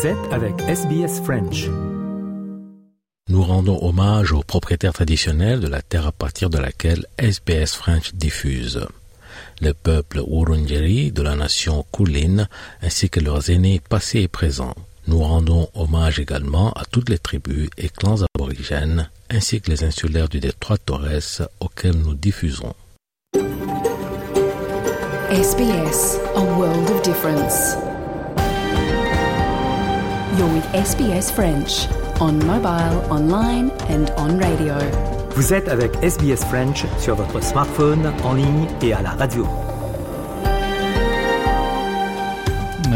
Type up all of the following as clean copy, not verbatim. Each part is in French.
Vous êtes avec SBS French. Nous rendons hommage aux propriétaires traditionnels de la terre à partir de laquelle SBS French diffuse. Le peuple Wurundjeri de la nation Kulin ainsi que leurs aînés passés et présents. Nous rendons hommage également à toutes les tribus et clans aborigènes ainsi que les insulaires du détroit Torres auxquels nous diffusons. SBS, a world of difference. You're with SBS French, on mobile, online and on radio. Vous êtes avec SBS French sur votre smartphone, en ligne et à la radio.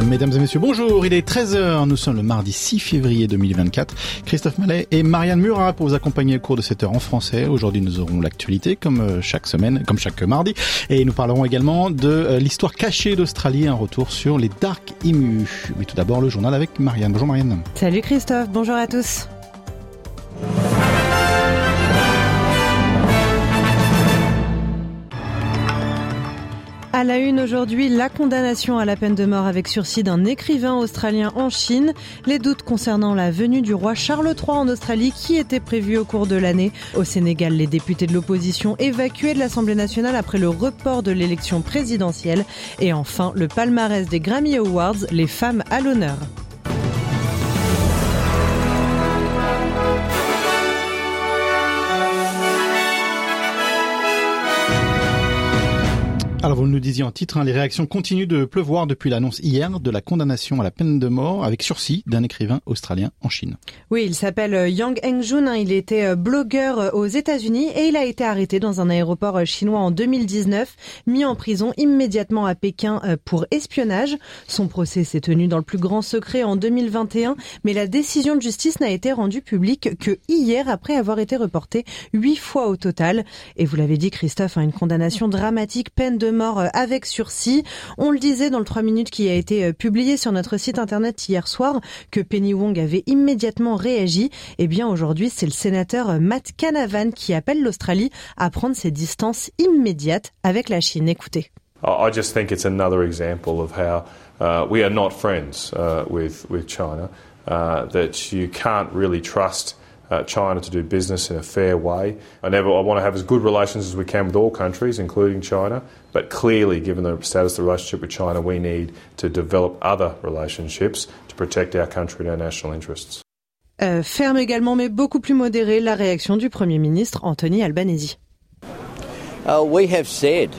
Mesdames et messieurs, bonjour, il est 13h, nous sommes le mardi 6 février 2024. Christophe Mallet et Marianne Murat pour vous accompagner au cours de cette heure en français. Aujourd'hui, nous aurons l'actualité comme chaque semaine, comme chaque mardi. Et nous parlerons également de l'histoire cachée d'Australie, un retour sur les Dark Emus. Mais tout d'abord, le journal avec Marianne. Bonjour Marianne. Salut Christophe, bonjour à tous. À la une aujourd'hui, la condamnation à la peine de mort avec sursis d'un écrivain australien en Chine. Les doutes concernant la venue du roi Charles III en Australie qui était prévue au cours de l'année. Au Sénégal, les députés de l'opposition évacués de l'Assemblée nationale après le report de l'élection présidentielle. Et enfin, le palmarès des Grammy Awards, les femmes à l'honneur. Alors vous nous disiez en titre, les réactions continuent de pleuvoir depuis l'annonce hier de la condamnation à la peine de mort avec sursis d'un écrivain australien en Chine. Oui, il s'appelle Yang Hengjun, il était blogueur aux États-Unis et il a été arrêté dans un aéroport chinois en 2019, mis en prison immédiatement à Pékin pour espionnage. Son procès s'est tenu dans le plus grand secret en 2021, mais la décision de justice n'a été rendue publique que hier après avoir été reportée 8 fois au total. Et vous l'avez dit Christophe, une condamnation dramatique, peine de mort avec sursis. On le disait dans le 3 minutes qui a été publié sur notre site internet hier soir que Penny Wong avait immédiatement réagi. Eh bien aujourd'hui, c'est le sénateur Matt Canavan qui appelle l'Australie à prendre ses distances immédiates avec la Chine. Écoutez. I just think it's another example of how we are not friends with China, that you can't really trust China to do business in a fair way. I want to have as good relations as we can with all countries, including China. But clearly, given the status of the relationship with China, we need to develop other relationships to protect our country and our national interests. Ferme également, mais beaucoup plus modérée, la réaction du Premier ministre Anthony Albanese. We have said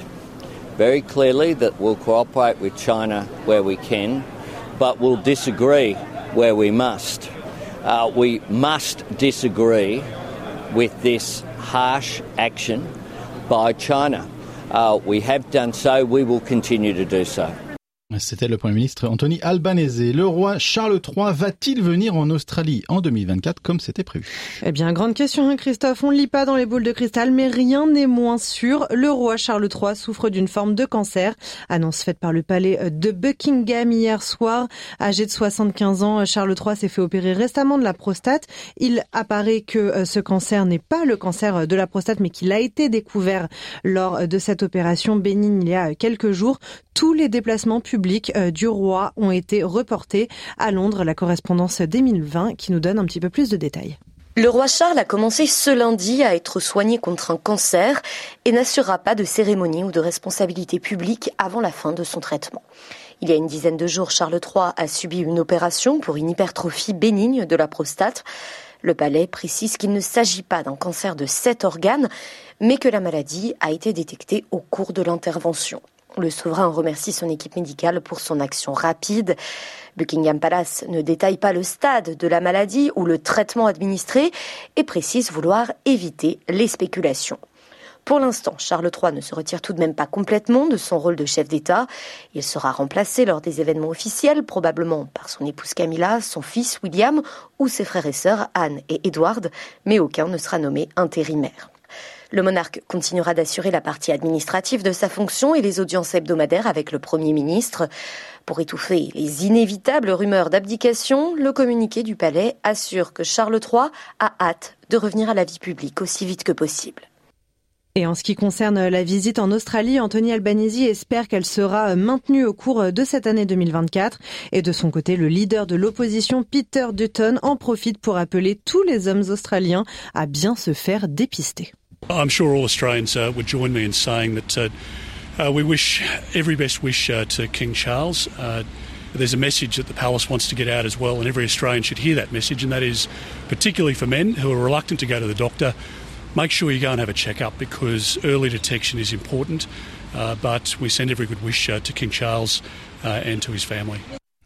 very clearly that we'll cooperate with China where we can, but we'll disagree where we must. We must disagree with this harsh action by China. We have done so, we will continue to do so. C'était le Premier ministre Anthony Albanese. Le roi Charles III va-t-il venir en Australie en 2024 comme c'était prévu ? Eh bien, grande question, Christophe. On ne lit pas dans les boules de cristal, mais rien n'est moins sûr. Le roi Charles III souffre d'une forme de cancer. Annonce faite par le palais de Buckingham hier soir. Âgé de 75 ans, Charles III s'est fait opérer récemment de la prostate. Il apparaît que ce cancer n'est pas le cancer de la prostate, mais qu'il a été découvert lors de cette opération bénigne il y a quelques jours. Tous les déplacements publics du roi ont été reportés à Londres. La correspondance d'Émile Vain qui nous donne un petit peu plus de détails. Le roi Charles a commencé ce lundi à être soigné contre un cancer et n'assurera pas de cérémonie ou de responsabilité publique avant la fin de son traitement. Il y a une dizaine de jours, Charles III a subi une opération pour une hypertrophie bénigne de la prostate. Le palais précise qu'il ne s'agit pas d'un cancer de cet organe, mais que la maladie a été détectée au cours de l'intervention. Le souverain remercie son équipe médicale pour son action rapide. Buckingham Palace ne détaille pas le stade de la maladie ou le traitement administré et précise vouloir éviter les spéculations. Pour l'instant, Charles III ne se retire tout de même pas complètement de son rôle de chef d'État. Il sera remplacé lors des événements officiels, probablement par son épouse Camilla, son fils William ou ses frères et sœurs Anne et Edward, mais aucun ne sera nommé intérimaire. Le monarque continuera d'assurer la partie administrative de sa fonction et les audiences hebdomadaires avec le Premier ministre. Pour étouffer les inévitables rumeurs d'abdication, le communiqué du palais assure que Charles III a hâte de revenir à la vie publique aussi vite que possible. Et en ce qui concerne la visite en Australie, Anthony Albanese espère qu'elle sera maintenue au cours de cette année 2024. Et de son côté, le leader de l'opposition, Peter Dutton, en profite pour appeler tous les hommes australiens à bien se faire dépister. I'm sure all Australians would join me in saying that we wish every best wish to King Charles. There's a message that the palace wants to get out as well, and every Australian should hear that message, and that is particularly for men who are reluctant to go to the doctor, make sure you go and have a check-up because early detection is important, but we send every good wish to King Charles and to his family.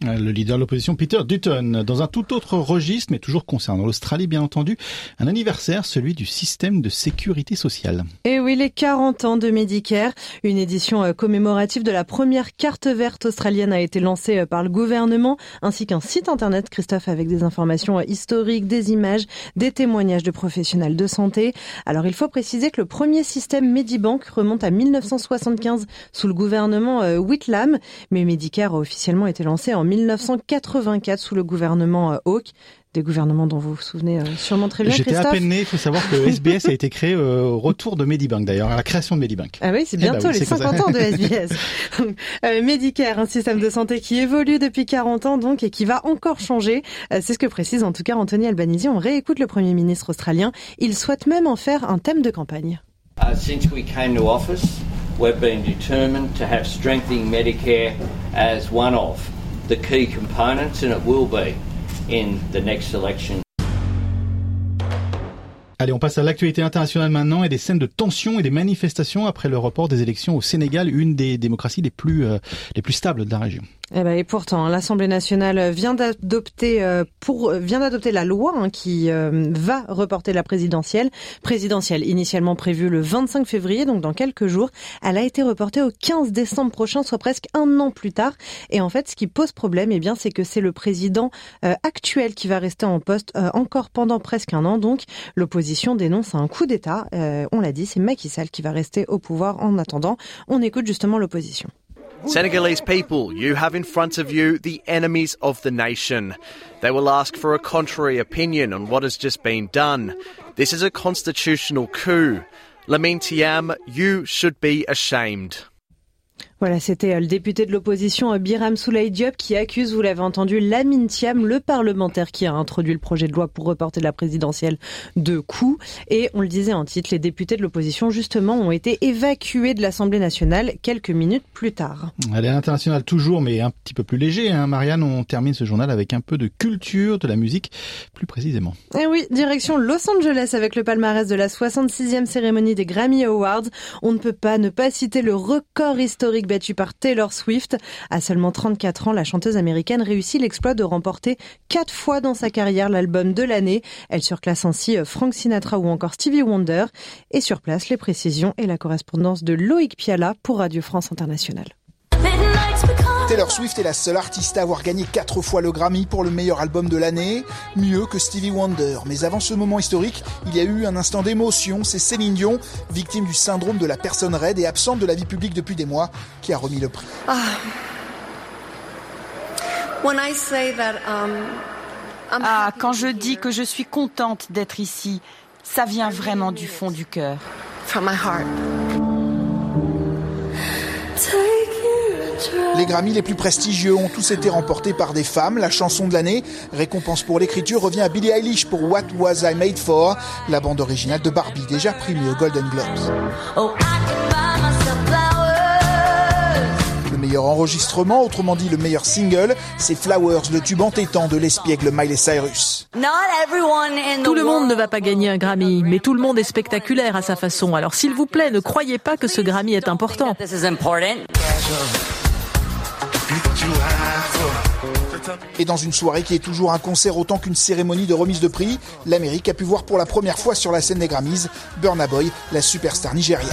Le leader de l'opposition, Peter Dutton. Dans un tout autre registre, mais toujours concernant l'Australie, bien entendu, un anniversaire, celui du système de sécurité sociale. Et oui, les 40 ans de Medicare. Une édition commémorative de la première carte verte australienne a été lancée par le gouvernement, ainsi qu'un site internet, Christophe, avec des informations historiques, des images, des témoignages de professionnels de santé. Alors, il faut préciser que le premier système Medibank remonte à 1975 sous le gouvernement Whitlam, mais Medicare a officiellement été lancé en 1984 sous le gouvernement Hawke. Des gouvernements dont vous vous souvenez sûrement très bien, Christophe. J'étais à peine né, il faut savoir que SBS a été créé au retour de Medibank d'ailleurs, à la création de Medibank. Ah oui, c'est bientôt les 50 ans de SBS. Medicare, un système de santé qui évolue depuis 40 ans donc et qui va encore changer. C'est ce que précise en tout cas Anthony Albanese. On réécoute le Premier ministre australien. Il souhaite même en faire un thème de campagne. Since we came to office, we've been determined to have strengthening Medicare as one of the key components and it will be in the next election. Allez, on passe à l'actualité internationale maintenant et des scènes de tension et des manifestations après le report des élections au Sénégal, une des démocraties les plus stables de la région. Et pourtant, l'Assemblée nationale vient d'adopter la loi qui va reporter la présidentielle initialement prévue le 25 février, donc dans quelques jours. Elle a été reportée au 15 décembre prochain, soit presque un an plus tard. Et en fait, ce qui pose problème, c'est que c'est le président actuel qui va rester en poste encore pendant presque un an. Donc, l'opposition dénonce un coup d'État. On l'a dit, c'est Macky Sall qui va rester au pouvoir en attendant. On écoute justement l'opposition. Senegalese people, you have in front of you the enemies of the nation. They will ask for a contrary opinion on what has just been done. This is a constitutional coup. Lamine Tiam, you should be ashamed. Voilà, c'était le député de l'opposition Biram Souley Diop qui accuse, vous l'avez entendu, Lamine Tiam, le parlementaire qui a introduit le projet de loi pour reporter la présidentielle de coup. Et on le disait en titre, les députés de l'opposition, justement, ont été évacués de l'Assemblée nationale quelques minutes plus tard. Allez, à l'international toujours, mais un petit peu plus léger, Marianne, on termine ce journal avec un peu de culture, de la musique, plus précisément. Et oui, direction Los Angeles avec le palmarès de la 66e cérémonie des Grammy Awards. On ne peut pas ne pas citer le record historique battue par Taylor Swift. À seulement 34 ans, la chanteuse américaine réussit l'exploit de remporter 4 fois dans sa carrière l'album de l'année. Elle surclasse ainsi Frank Sinatra ou encore Stevie Wonder. Et sur place, les précisions et la correspondance de Loïc Piala pour Radio France Internationale. Taylor Swift est la seule artiste à avoir gagné 4 fois le Grammy pour le meilleur album de l'année, mieux que Stevie Wonder. Mais avant ce moment historique, il y a eu un instant d'émotion. C'est Céline Dion, victime du syndrome de la personne raide et absente de la vie publique depuis des mois, qui a remis le prix. Quand je dis que je suis contente d'être ici, ça vient vraiment du fond du cœur. From my heart. Les Grammys les plus prestigieux ont tous été remportés par des femmes. La chanson de l'année, récompense pour l'écriture, revient à Billie Eilish pour What Was I Made For, la bande originale de Barbie, déjà primée aux Golden Globes. Le meilleur enregistrement, autrement dit le meilleur single, c'est Flowers, le tube entêtant de l'espiègle Miley Cyrus. Tout le monde ne va pas gagner un Grammy, mais tout le monde est spectaculaire à sa façon. Alors s'il vous plaît, ne croyez pas que ce Grammy est important. Et dans une soirée qui est toujours un concert autant qu'une cérémonie de remise de prix, l'Amérique a pu voir pour la première fois sur la scène des Grammys Burna Boy, la superstar nigériane.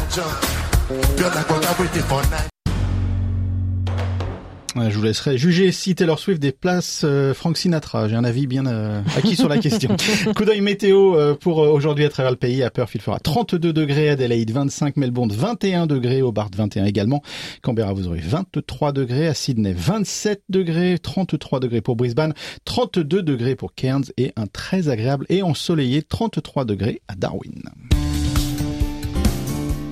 Je vous laisserai juger si Taylor Swift déplace Frank Sinatra. J'ai un avis bien acquis sur la question. Coup d'œil météo pour aujourd'hui à travers le pays. À Perth, il fera 32 degrés, Adelaide 25, Melbourne 21 degrés, Hobart 21 également. Canberra, vous aurez 23 degrés, à Sydney 27 degrés, 33 degrés pour Brisbane, 32 degrés pour Cairns et un très agréable et ensoleillé 33 degrés à Darwin.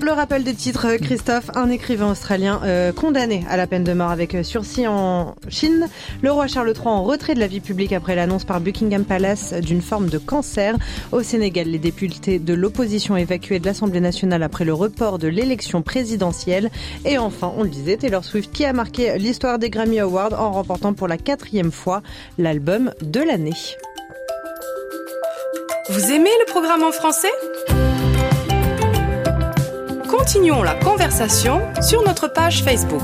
le rappel des titres, Christophe, un écrivain australien condamné à la peine de mort avec sursis en Chine. Le roi Charles III en retrait de la vie publique après l'annonce par Buckingham Palace d'une forme de cancer. Au Sénégal, les députés de l'opposition évacués de l'Assemblée nationale après le report de l'élection présidentielle. Et enfin, on le disait, Taylor Swift qui a marqué l'histoire des Grammy Awards en remportant pour la 4e fois l'album de l'année. Vous aimez le programme en français ? Continuons la conversation sur notre page Facebook.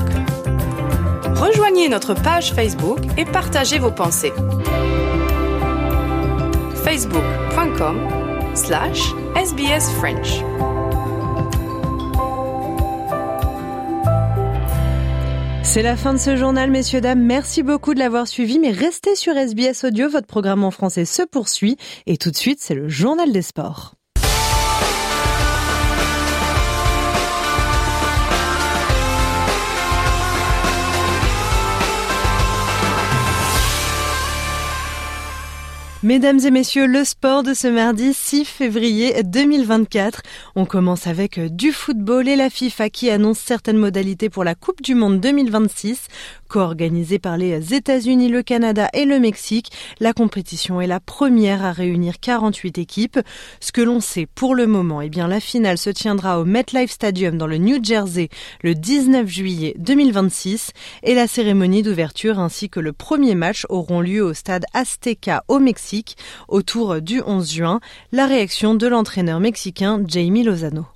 Rejoignez notre page Facebook et partagez vos pensées. facebook.com/sbsfrench. C'est la fin de ce journal, messieurs, dames. Merci beaucoup de l'avoir suivi, mais restez sur SBS Audio. Votre programme en français se poursuit. Et tout de suite, c'est le journal des sports. Mesdames et messieurs, le sport de ce mardi 6 février 2024. On commence avec du football et la FIFA qui annonce certaines modalités pour la Coupe du Monde 2026. Co-organisée par les États-Unis, le Canada et le Mexique, la compétition est la première à réunir 48 équipes. Ce que l'on sait pour le moment, la finale se tiendra au MetLife Stadium dans le New Jersey le 19 juillet 2026 et la cérémonie d'ouverture ainsi que le premier match auront lieu au stade Azteca au Mexique. Autour du 11 juin, la réaction de l'entraîneur mexicain Jaime Lozano.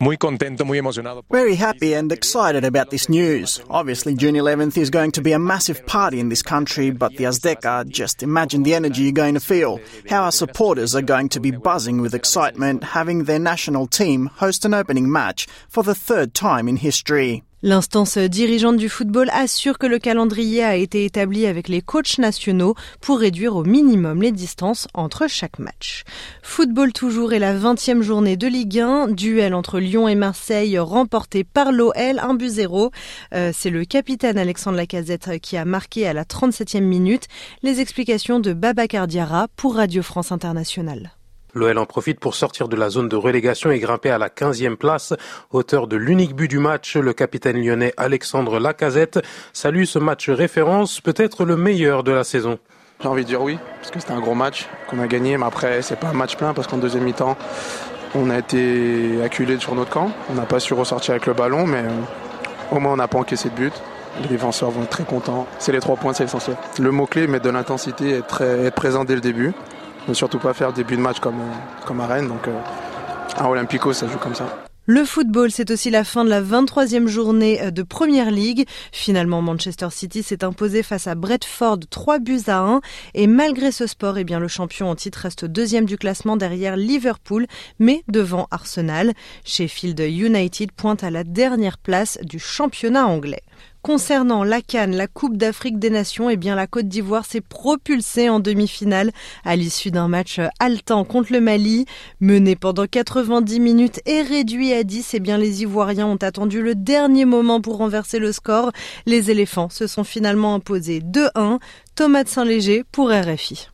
Very happy and excited about this news. Obviously, June 11th is going to be a massive party in this country, but the Azteca, just imagine the energy you're going to feel. How our supporters are going to be buzzing with excitement, having their national team host an opening match for the third time in history. L'instance dirigeante du football assure que le calendrier a été établi avec les coachs nationaux pour réduire au minimum les distances entre chaque match. Football toujours et la 20e journée de Ligue 1, duel entre Lyon et Marseille remporté par l'OL 1-0. C'est le capitaine Alexandre Lacazette qui a marqué à la 37e minute. Les explications de Babacar Diarra pour Radio France Internationale. L'OL en profite pour sortir de la zone de relégation et grimper à la 15e place. Auteur de l'unique but du match, le capitaine lyonnais Alexandre Lacazette salue ce match référence, peut-être le meilleur de la saison. J'ai envie de dire oui, parce que c'était un gros match qu'on a gagné, mais après c'est pas un match plein parce qu'en deuxième mi-temps, on a été acculé sur notre camp. On n'a pas su ressortir avec le ballon, mais au moins on n'a pas encaissé de but. Les défenseurs vont être très contents. C'est les 3 points, c'est essentiel. Le mot-clé, mettre de l'intensité, être présent dès le début. Ne surtout pas faire début de match comme à Rennes, donc à Olympico ça joue comme ça. Le football, c'est aussi la fin de la 23e journée de Première Ligue. Finalement, Manchester City s'est imposé face à Brentford 3-1. Et malgré ce sport, le champion en titre reste 2e du classement derrière Liverpool, mais devant Arsenal. Sheffield United pointe à la dernière place du championnat anglais. Concernant la CAN, la Coupe d'Afrique des Nations, la Côte d'Ivoire s'est propulsée en demi-finale à l'issue d'un match haletant contre le Mali. Mené pendant 90 minutes et réduit à 10, les Ivoiriens ont attendu le dernier moment pour renverser le score. Les éléphants se sont finalement imposés 2-1. Thomas de Saint-Léger pour RFI.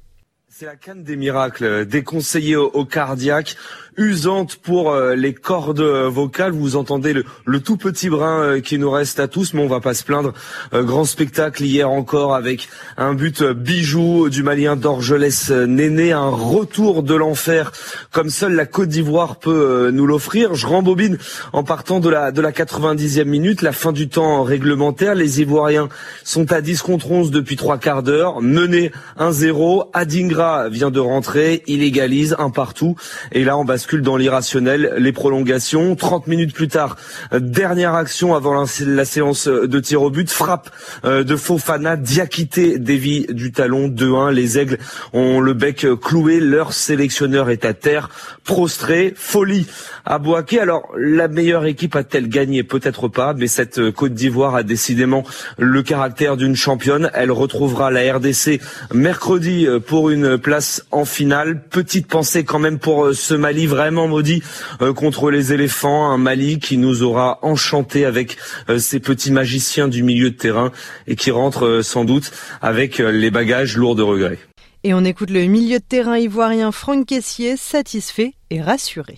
C'est la CAN des miracles, déconseillée au cardiaque, usante pour les cordes vocales. Vous entendez le tout petit brin qui nous reste à tous, mais on va pas se plaindre. Grand spectacle hier encore avec un but bijou du Malien d'Orgelès Néné, un retour de l'enfer comme seule la Côte d'Ivoire peut nous l'offrir. Je rembobine en partant de la 90e minute, la fin du temps réglementaire. Les Ivoiriens sont à 10 contre 11 depuis 3 quarts d'heure, menés 1-0, Adingra vient de rentrer, il égalise 1-1. Et là, on bascule dans l'irrationnel, les prolongations. 30 minutes plus tard, dernière action avant la séance de tir au but. Frappe de Fofana, Diakité dévie du talon, 2-1. Les Aigles ont le bec cloué, leur sélectionneur est à terre, prostré, folie à Boaké. Alors, la meilleure équipe a-t-elle gagné ? Peut-être pas, mais cette Côte d'Ivoire a décidément le caractère d'une championne. Elle retrouvera la RDC mercredi pour une place en finale. Petite pensée quand même pour ce Mali vraiment maudit contre les éléphants, un Mali qui nous aura enchanté avec ses petits magiciens du milieu de terrain et qui rentre sans doute avec les bagages lourds de regrets. Et on écoute le milieu de terrain ivoirien Franck Caissier, satisfait et rassuré.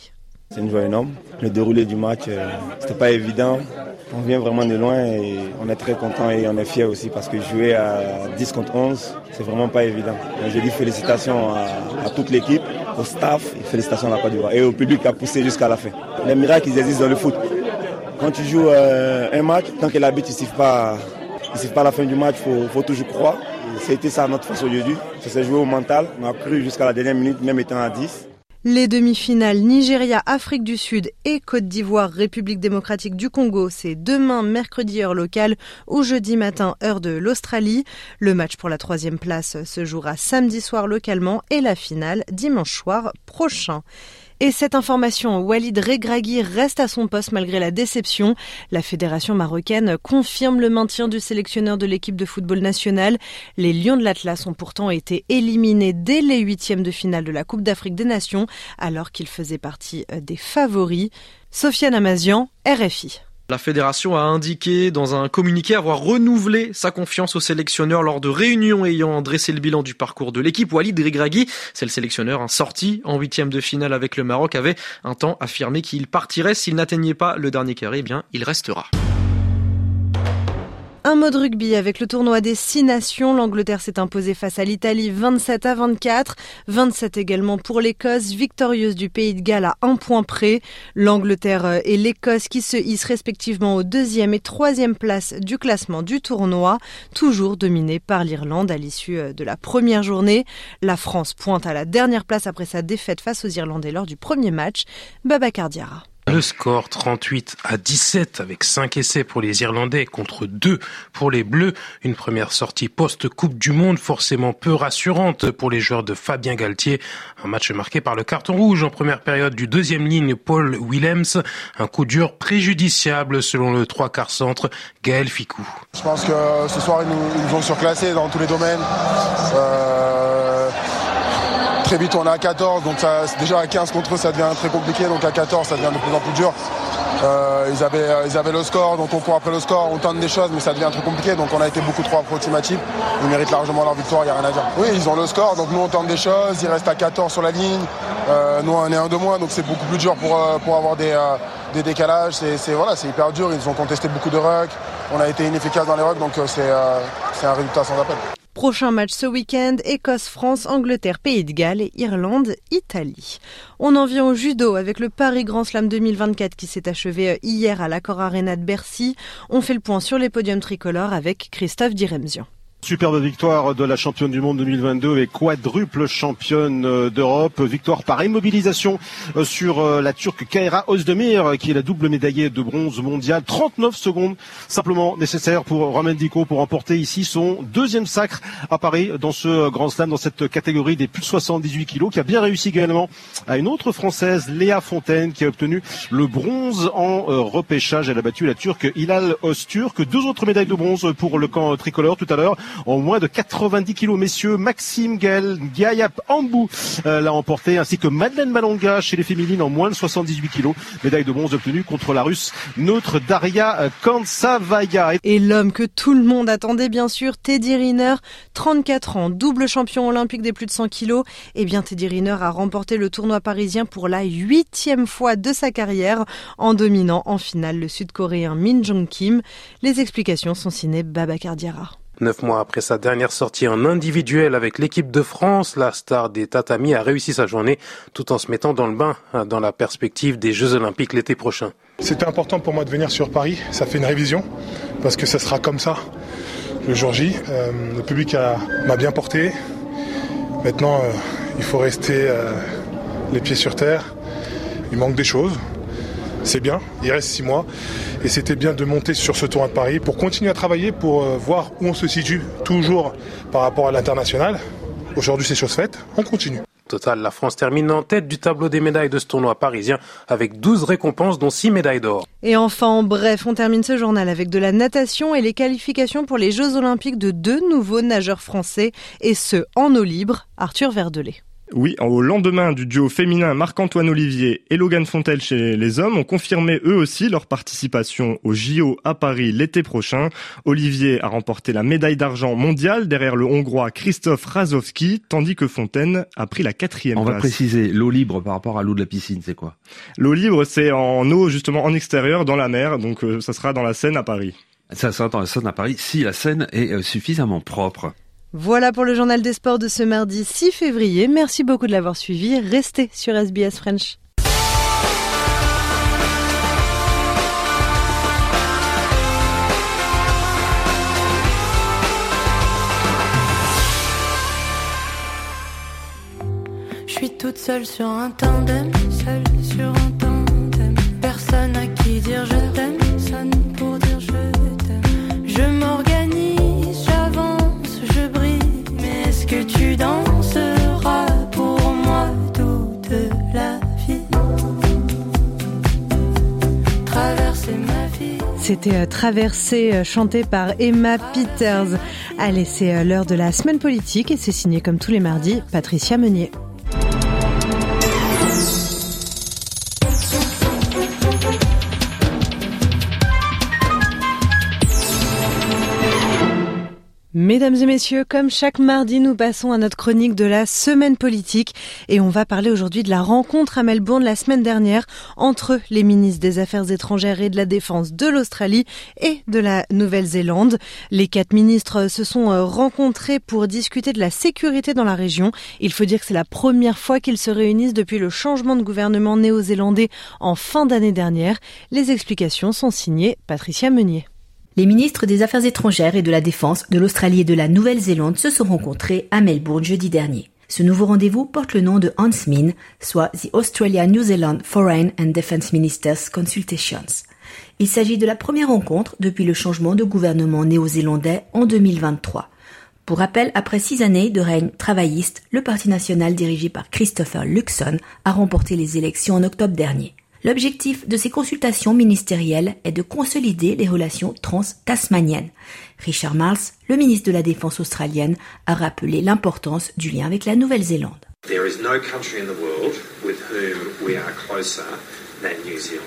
C'est une joie énorme. Le déroulé du match, c'était pas évident. On vient vraiment de loin et on est très content et on est fiers aussi parce que jouer à 10 contre 11, c'est vraiment pas évident. Je dis félicitations à toute l'équipe, au staff, et félicitations à la Côte d'Ivoire et au public qui a poussé jusqu'à la fin. Les miracles, ils existent dans le foot. Quand tu joues un match, tant que l'arbitre ne siffle pas à la fin du match, il faut toujours croire. C'était ça notre force aujourd'hui. Ça s'est joué au mental. On a cru jusqu'à la dernière minute, même étant à 10. Les demi-finales Nigeria, Afrique du Sud et Côte d'Ivoire, République démocratique du Congo, c'est demain mercredi heure locale ou jeudi matin heure de l'Australie. Le match pour la 3e place se jouera samedi soir localement et la finale dimanche soir prochain. Et cette information, Walid Regragui reste à son poste malgré la déception. La fédération marocaine confirme le maintien du sélectionneur de l'équipe de football nationale. Les Lions de l'Atlas ont pourtant été éliminés dès les 8e de finale de la Coupe d'Afrique des Nations, alors qu'ils faisaient partie des favoris. Sofiane Amazian, RFI. La fédération a indiqué dans un communiqué avoir renouvelé sa confiance au sélectionneur lors de réunions ayant dressé le bilan du parcours de l'équipe. Walid Regragui, c'est le sélectionneur, sorti en 8e de finale avec le Maroc, avait un temps affirmé qu'il partirait. S'il n'atteignait pas le dernier carré, eh bien, il restera. Un mot de rugby avec le tournoi des 6 nations. L'Angleterre s'est imposée face à l'Italie 27-24. 27 également pour l'Écosse, victorieuse du Pays de Galles à un point près. L'Angleterre et l'Écosse qui se hissent respectivement aux 2e et 3e places du classement du tournoi, toujours dominée par l'Irlande à l'issue de la première journée. La France pointe à la dernière place après sa défaite face aux Irlandais lors du premier match. Babacar Diarra. Le score 38-17 avec 5 essais pour les Irlandais contre 2 pour les Bleus. Une première sortie post-Coupe du Monde forcément peu rassurante pour les joueurs de Fabien Galtier. Un match marqué par le carton rouge en première période du deuxième ligne Paul Willems. Un coup dur préjudiciable selon le 3/4 centre Gaël Ficou. Je pense que ce soir ils nous ont surclassés dans tous les domaines. Très vite on est à 14, donc ça, déjà à 15 contre eux ça devient très compliqué, donc à 14 ça devient de plus en plus dur. Ils avaient le score, donc on court après le score, on tente des choses mais ça devient très compliqué, donc on a été beaucoup trop approximatif. Ils méritent largement leur victoire, il n'y a rien à dire. Oui, ils ont le score, donc nous on tente des choses, ils restent à 14 sur la ligne, nous on est un de moins, donc c'est beaucoup plus dur pour avoir des décalages, c'est hyper dur, ils ont contesté beaucoup de rucks, on a été inefficace dans les rucks, donc c'est un résultat sans appel. Prochain match ce week-end, Écosse-France, Angleterre, Pays de Galles et Irlande, Italie. On en vient au judo avec le Paris Grand Slam 2024 qui s'est achevé hier à l'Accor Arena de Bercy. On fait le point sur les podiums tricolores avec Christophe Diremzian. Superbe victoire de la championne du monde 2022 et quadruple championne d'Europe. Victoire par immobilisation sur la Turque Kayra Özdemir, qui est la double médaillée de bronze mondiale. 39 secondes simplement nécessaires pour Romain Dicot pour remporter ici son 2e sacre à Paris dans ce Grand Slam, dans cette catégorie des plus de 78 kilos, qui a bien réussi également à une autre Française, Léa Fontaine, qui a obtenu le bronze en repêchage. Elle a battu la Turque Hilal Öztürk. 2 autres médailles de bronze pour le camp tricolore tout à l'heure. En moins de 90 kilos, messieurs, Maxime Gaël Gayap Ambou l'a emporté, ainsi que Madeleine Malonga chez les féminines en moins de 78 kilos. Médaille de bronze obtenue contre la russe neutre Daria Kansavaya. Et l'homme que tout le monde attendait, bien sûr, Teddy Riner, 34 ans, double champion olympique des plus de 100 kilos. Eh bien, Teddy Riner a remporté le tournoi parisien pour la 8e fois de sa carrière en dominant en finale le Sud-Coréen Min Jong Kim. Les explications sont signées Babacar Diarra. 9 mois après sa dernière sortie en individuel avec l'équipe de France, la star des tatamis a réussi sa journée tout en se mettant dans le bain, dans la perspective des Jeux Olympiques l'été prochain. C'était important pour moi de venir sur Paris, ça fait une révision, parce que ça sera comme ça le jour J. Le public m'a bien porté, maintenant il faut rester les pieds sur terre, il manque des choses. C'est bien, il reste 6 mois et c'était bien de monter sur ce tournoi de Paris pour continuer à travailler, pour voir où on se situe toujours par rapport à l'international. Aujourd'hui c'est chose faite, on continue. Au total, la France termine en tête du tableau des médailles de ce tournoi parisien avec 12 récompenses dont 6 médailles d'or. Et enfin, en bref, on termine ce journal avec de la natation et les qualifications pour les Jeux Olympiques de 2 nouveaux nageurs français et ce en eau libre, Arthur Verdelet. Oui, au lendemain du duo féminin, Marc-Antoine Olivier et Logan Fontaine chez les hommes ont confirmé eux aussi leur participation au JO à Paris l'été prochain. Olivier a remporté la médaille d'argent mondiale derrière le Hongrois Krzysztof Rasowski, tandis que Fontaine a pris la 4e place. On va préciser, l'eau libre par rapport à l'eau de la piscine, c'est quoi ? L'eau libre, c'est en eau justement en extérieur, dans la mer, donc ça sera dans la Seine à Paris. Ça sera dans la Seine à Paris, si la Seine est suffisamment propre. Voilà pour le journal des sports de ce mardi 6 février. Merci beaucoup de l'avoir suivi. Restez sur SBS French. Je suis toute seule sur un tandem, seule sur un tandem. Personne à qui dire je t'aime, personne pour dire je t'aime. Je m'organise, j'avance. Je brille, mais est-ce que tu danseras pour moi toute la vie? Traverser ma vie. C'était Traverser, chanté par Emma Peters. Allez, c'est l'heure de la semaine politique et c'est signé comme tous les mardis, Patricia Meunier. Mesdames et messieurs, comme chaque mardi, nous passons à notre chronique de la semaine politique et on va parler aujourd'hui de la rencontre à Melbourne la semaine dernière entre les ministres des Affaires étrangères et de la Défense de l'Australie et de la Nouvelle-Zélande. Les 4 ministres se sont rencontrés pour discuter de la sécurité dans la région. Il faut dire que c'est la première fois qu'ils se réunissent depuis le changement de gouvernement néo-zélandais en fin d'année dernière. Les explications sont signées Patricia Meunier. Les ministres des Affaires étrangères et de la Défense de l'Australie et de la Nouvelle-Zélande se sont rencontrés à Melbourne jeudi dernier. Ce nouveau rendez-vous porte le nom de AUNSMIN, soit The Australia-New Zealand Foreign and Defence Ministers Consultations. Il s'agit de la première rencontre depuis le changement de gouvernement néo-zélandais en 2023. Pour rappel, après 6 années de règne travailliste, le Parti national dirigé par Christopher Luxon a remporté les élections en octobre dernier. L'objectif de ces consultations ministérielles est de consolider les relations trans-tasmaniennes. Richard Marles, le ministre de la Défense australienne, a rappelé l'importance du lien avec la Nouvelle-Zélande. There is no country in the world with whom we are closer than New Zealand.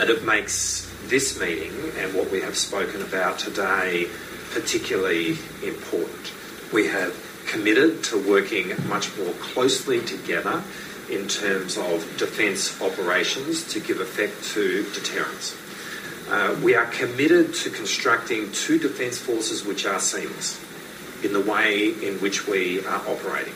And it makes this meeting and what we have spoken about today particularly important. We have committed to working much more closely together in terms of defence operations to give effect to deterrence. We are committed to constructing 2 defence forces which are seamless in the way in which we are operating.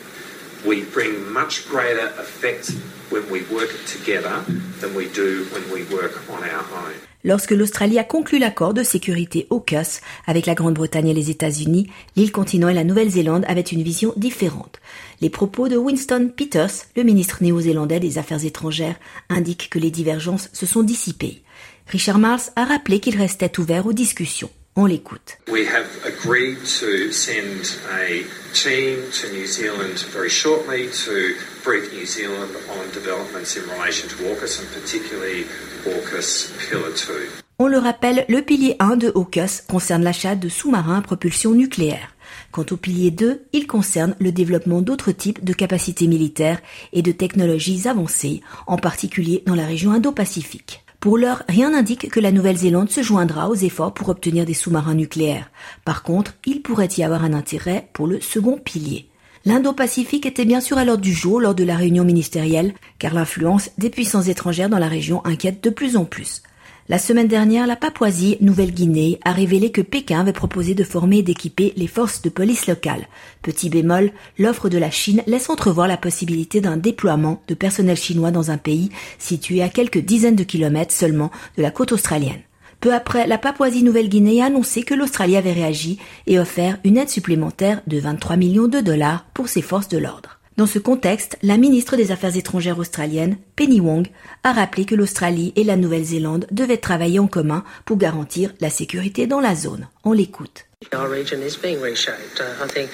We bring much greater effect when we work together than we do when we work on our own. Lorsque l'Australie a conclu l'accord de sécurité AUKUS avec la Grande-Bretagne et les États-Unis, l'île continent et la Nouvelle-Zélande avaient une vision différente. Les propos de Winston Peters, le ministre néo-zélandais des Affaires étrangères, indiquent que les divergences se sont dissipées. Richard Marles a rappelé qu'il restait ouvert aux discussions. On l'écoute. We have agreed to send a team to New Zealand very shortly to brief New Zealand on developments in relation to AUKUS and particularly AUKUS Pillar 2. On le rappelle, le pilier 1 de AUKUS concerne l'achat de sous-marins à propulsion nucléaire. Quant au pilier 2, il concerne le développement d'autres types de capacités militaires et de technologies avancées, en particulier dans la région Indo-Pacifique. Pour l'heure, rien n'indique que la Nouvelle-Zélande se joindra aux efforts pour obtenir des sous-marins nucléaires. Par contre, il pourrait y avoir un intérêt pour le second pilier. L'Indo-Pacifique était bien sûr à l'ordre du jour lors de la réunion ministérielle, car l'influence des puissances étrangères dans la région inquiète de plus en plus. La semaine dernière, la Papouasie-Nouvelle-Guinée a révélé que Pékin avait proposé de former et d'équiper les forces de police locales. Petit bémol, l'offre de la Chine laisse entrevoir la possibilité d'un déploiement de personnel chinois dans un pays situé à quelques dizaines de kilomètres seulement de la côte australienne. Peu après, la Papouasie-Nouvelle-Guinée a annoncé que l'Australie avait réagi et offert une aide supplémentaire de 23 millions de dollars pour ses forces de l'ordre. Dans ce contexte, la ministre des Affaires étrangères australienne, Penny Wong, a rappelé que l'Australie et la Nouvelle-Zélande devaient travailler en commun pour garantir la sécurité dans la zone. On l'écoute. Our region is being reshaped. I think,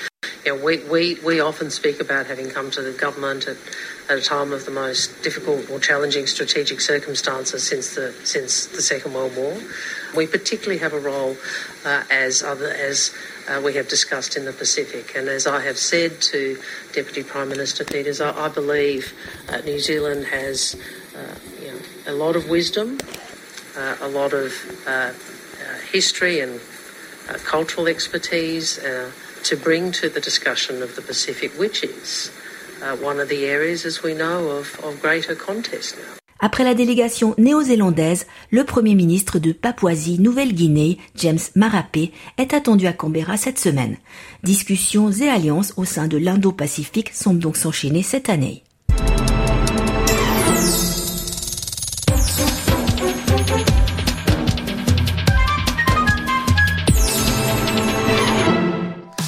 we often speak about having come to the government at at a time of the most difficult or challenging strategic circumstances since the Second World War. We particularly have a role as we have discussed in the Pacific. And as I have said to Deputy Prime Minister Peters, I believe New Zealand has a lot of wisdom, a lot of history and cultural expertise to bring to the discussion of the Pacific, which is one of the areas, as we know, of greater contest now. Après la délégation néo-zélandaise, le Premier ministre de Papouasie-Nouvelle-Guinée, James Marapé, est attendu à Canberra cette semaine. Discussions et alliances au sein de l'Indo-Pacifique semblent donc s'enchaîner cette année.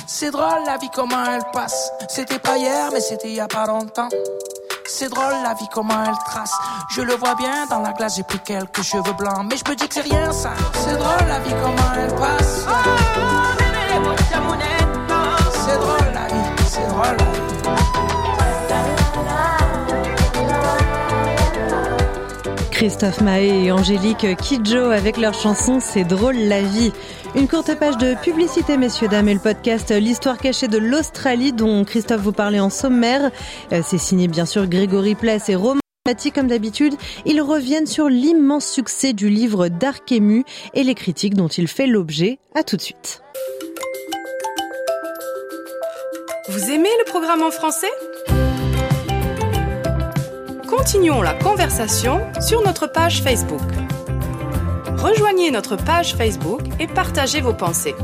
C'est drôle la vie comment elle passe, c'était pas hier mais c'était il y a pas longtemps. C'est drôle la vie comment elle trace, je le vois bien dans la glace, j'ai pris quelques cheveux blancs, mais je me dis que c'est rien ça. C'est drôle la vie comment elle passe. C'est drôle la vie, c'est drôle la vie. Christophe Mahé et Angélique Kidjo avec leur chanson C'est drôle la vie. Une courte page de publicité, messieurs, dames, et le podcast L'Histoire cachée de l'Australie, dont Christophe vous parlait en sommaire. C'est signé, bien sûr, Grégory Pless et Romain Maty, comme d'habitude. Ils reviennent sur l'immense succès du livre d'Archému et les critiques dont il fait l'objet. À tout de suite. Vous aimez le programme en français ? Continuons la conversation sur notre page Facebook. Rejoignez notre page Facebook et partagez vos pensées.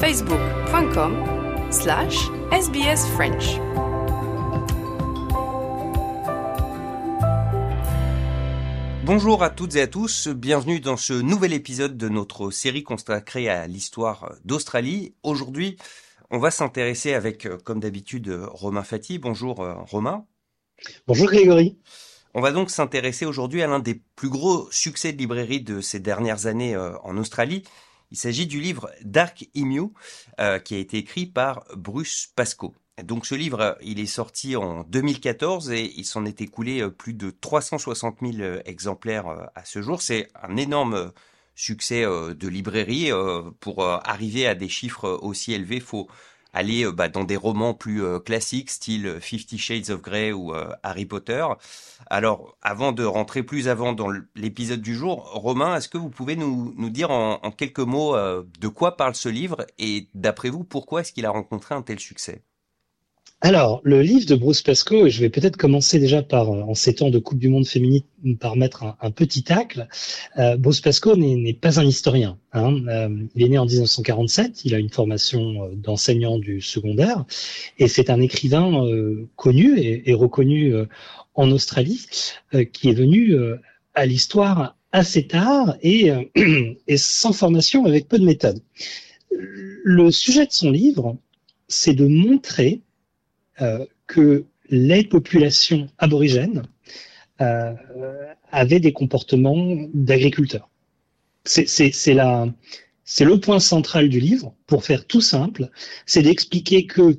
facebook.com/sbsfrench. Bonjour à toutes et à tous, bienvenue dans ce nouvel épisode de notre série consacrée à l'histoire d'Australie. Aujourd'hui, on va s'intéresser avec, comme d'habitude, Romain Fati. Bonjour Romain. Bonjour Grégory. On va donc s'intéresser aujourd'hui à l'un des plus gros succès de librairie de ces dernières années en Australie. Il s'agit du livre d'Archému, qui a été écrit par Bruce Pascoe. Donc ce livre, il est sorti en 2014 et il s'en est écoulé plus de 360 000 exemplaires à ce jour. C'est un énorme succès de librairie. Pour arriver à des chiffres aussi élevés, il faut aller dans des romans plus classiques, style 50 Shades of Grey ou Harry Potter. Alors, avant de rentrer plus avant dans l'épisode du jour, Romain, est-ce que vous pouvez nous dire en quelques mots de quoi parle ce livre et, d'après vous, pourquoi est-ce qu'il a rencontré un tel succès ? Alors, le livre de Bruce Pascoe, et je vais peut-être commencer déjà par, en ces temps de Coupe du Monde féminine, par mettre un petit tacle. Bruce Pascoe n'est pas un historien. Il est né en 1947, il a une formation d'enseignant du secondaire, et c'est un écrivain connu et reconnu en Australie, qui est venu à l'histoire assez tard et sans formation, avec peu de méthode. Le sujet de son livre, c'est de montrer que les populations aborigènes avaient des comportements d'agriculteurs. C'est le point central du livre, pour faire tout simple, c'est d'expliquer que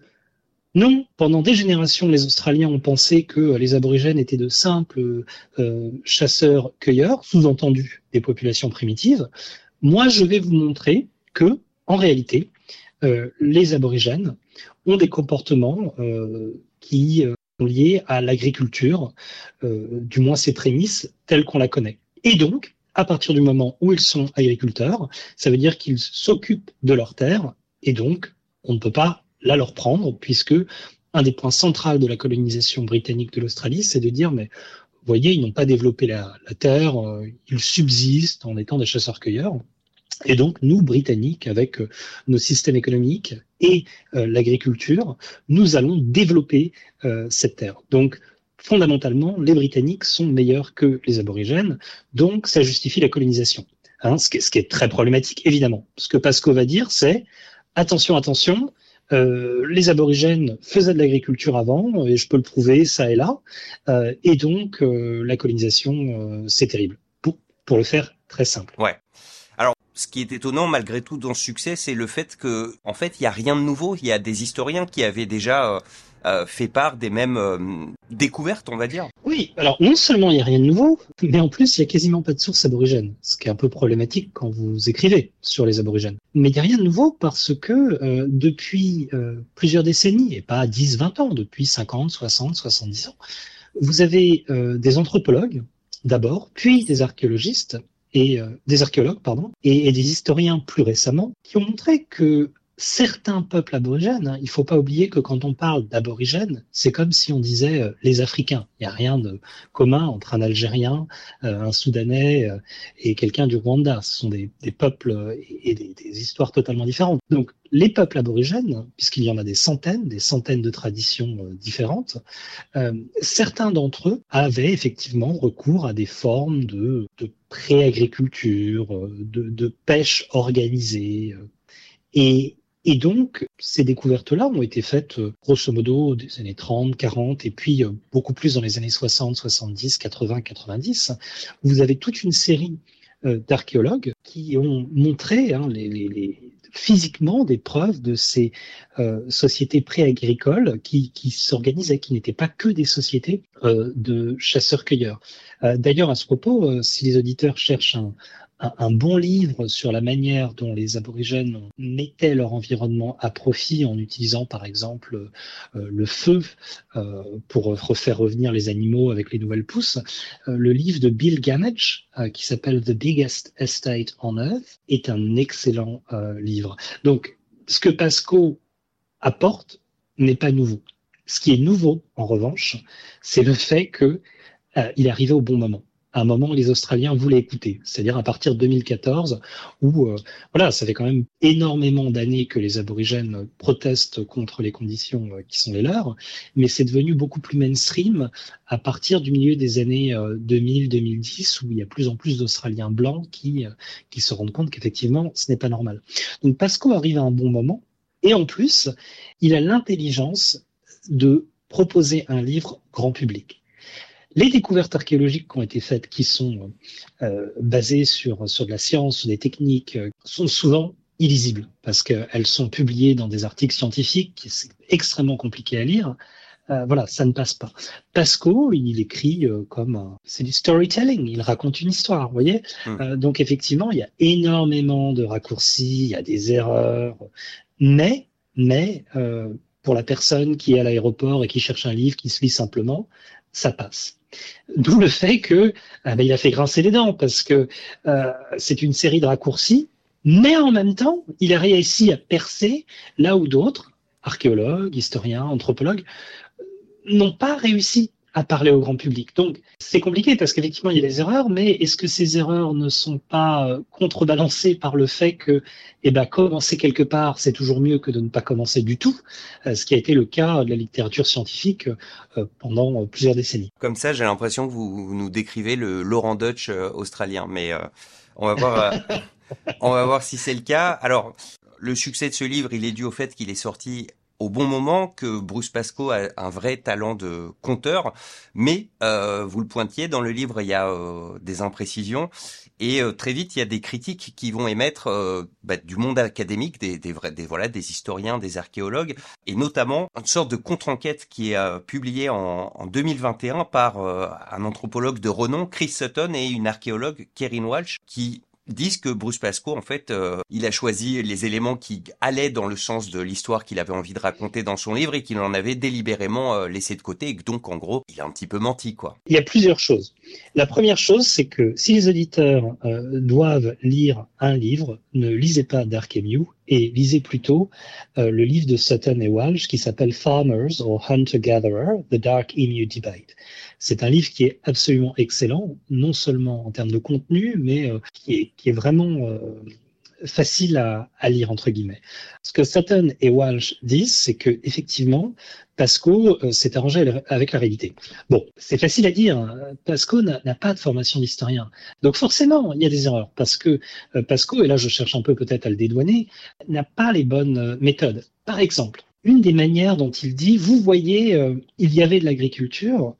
non, pendant des générations, les Australiens ont pensé que les aborigènes étaient de simples chasseurs-cueilleurs, sous-entendu des populations primitives. Moi, je vais vous montrer que, en réalité, les aborigènes ont des comportements qui sont liés à l'agriculture, du moins ses prémices, telles qu'on la connaît. Et donc, à partir du moment où ils sont agriculteurs, ça veut dire qu'ils s'occupent de leurs terres, et donc on ne peut pas la leur prendre, puisque un des points centraux de la colonisation britannique de l'Australie, c'est de dire « mais vous voyez, ils n'ont pas développé la terre, ils subsistent en étant des chasseurs-cueilleurs ». Et donc, nous, Britanniques, avec nos systèmes économiques et l'agriculture, nous allons développer cette terre. Donc, fondamentalement, les Britanniques sont meilleurs que les aborigènes, donc ça justifie la colonisation. Ce qui est très problématique, évidemment. Ce que Pascoe va dire, c'est « attention, les aborigènes faisaient de l'agriculture avant, et je peux le prouver, ça et là, et donc la colonisation, c'est terrible. » Pour le faire très simple. Ouais. Ce qui est étonnant, malgré tout, dans ce succès, c'est le fait que, en fait, il n'y a rien de nouveau. Il y a des historiens qui avaient déjà fait part des mêmes découvertes, on va dire. Oui, alors non seulement il n'y a rien de nouveau, mais en plus il n'y a quasiment pas de sources aborigènes, ce qui est un peu problématique quand vous écrivez sur les aborigènes. Mais il n'y a rien de nouveau parce que depuis plusieurs décennies, et pas 10-20 ans, depuis 50, 60, 70 ans, vous avez des anthropologues d'abord, puis des archéologistes, et des archéologues, pardon, et des historiens plus récemment, qui ont montré que certains peuples aborigènes, hein, il faut pas oublier que quand on parle d'aborigènes, c'est comme si on disait les Africains. Il n'y a rien de commun entre un Algérien, un Soudanais et quelqu'un du Rwanda. Ce sont des peuples et des histoires totalement différentes. Donc, les peuples aborigènes, puisqu'il y en a des centaines de traditions différentes, certains d'entre eux avaient effectivement recours à des formes de pré-agriculture, de pêche organisée. Et donc, ces découvertes-là ont été faites, grosso modo, des années 30, 40, et puis beaucoup plus dans les années 60, 70, 80, 90. Vous avez toute une série d'archéologues qui ont montré physiquement des preuves de ces sociétés pré-agricoles qui s'organisaient, qui n'étaient pas que des sociétés de chasseurs-cueilleurs. D'ailleurs, à ce propos, si les auditeurs cherchent un bon livre sur la manière dont les aborigènes mettaient leur environnement à profit en utilisant par exemple le feu pour refaire revenir les animaux avec les nouvelles pousses. Le livre de Bill Gamage qui s'appelle « The Biggest Estate on Earth » est un excellent livre. Donc ce que Pascoe apporte n'est pas nouveau. Ce qui est nouveau en revanche, c'est le fait qu'il arrivait au bon moment. À un moment où les Australiens voulaient écouter, c'est-à-dire à partir de 2014, où ça fait quand même énormément d'années que les aborigènes protestent contre les conditions qui sont les leurs, mais c'est devenu beaucoup plus mainstream à partir du milieu des années 2000-2010, où il y a plus en plus d'Australiens blancs qui se rendent compte qu'effectivement, ce n'est pas normal. Donc Pascoe arrive à un bon moment, et en plus, il a l'intelligence de proposer un livre grand public. Les découvertes archéologiques qui ont été faites, qui sont basées sur de la science, sur des techniques, sont souvent illisibles parce qu'elles sont publiées dans des articles scientifiques, c'est extrêmement compliqué à lire. Ça ne passe pas. Pascoe, il écrit c'est du storytelling, il raconte une histoire, vous voyez. Donc effectivement, il y a énormément de raccourcis, il y a des erreurs, mais pour la personne qui est à l'aéroport et qui cherche un livre qui se lit simplement, ça passe. D'où le fait que il a fait grincer les dents parce que c'est une série de raccourcis, mais en même temps, il a réussi à percer là où d'autres, archéologues, historiens, anthropologues, n'ont pas réussi à parler au grand public. Donc, c'est compliqué parce qu'effectivement, il y a des erreurs, mais est-ce que ces erreurs ne sont pas contrebalancées par le fait que, commencer quelque part, c'est toujours mieux que de ne pas commencer du tout, ce qui a été le cas de la littérature scientifique pendant plusieurs décennies. Comme ça, j'ai l'impression que vous nous décrivez le Laurent Dutch australien, mais on va voir, on va voir si c'est le cas. Alors, le succès de ce livre, il est dû au fait qu'il est sorti au bon moment, que Bruce Pascoe a un vrai talent de conteur, mais vous le pointiez, dans le livre, il y a des imprécisions, et très vite, il y a des critiques qui vont émettre du monde académique, des historiens, des archéologues, et notamment une sorte de contre-enquête qui est publiée en 2021 par un anthropologue de renom, Chris Sutton, et une archéologue, Kérine Walsh, qui disent que Bruce Pascoe, en fait, il a choisi les éléments qui allaient dans le sens de l'histoire qu'il avait envie de raconter dans son livre et qu'il en avait délibérément laissé de côté et que donc, en gros, il a un petit peu menti, quoi. Il y a plusieurs choses. La première chose, c'est que si les auditeurs doivent lire un livre, ne lisez pas d'Arkham et lisez plutôt le livre de Sutton et Walsh qui s'appelle « Farmers or Hunter-Gatherer, The Dark Emu Debate ». C'est un livre qui est absolument excellent, non seulement en termes de contenu, mais qui est vraiment facile à lire, entre guillemets. Ce que Sutton et Walsh disent, c'est que effectivement, Pascoe s'est arrangé avec la réalité. Bon, c'est facile à dire, hein. Pascoe n'a pas de formation d'historien. Donc forcément, il y a des erreurs, parce que Pascoe, et là je cherche un peu peut-être à le dédouaner, n'a pas les bonnes méthodes. Par exemple, une des manières dont il dit, vous voyez, il y avait de l'agriculture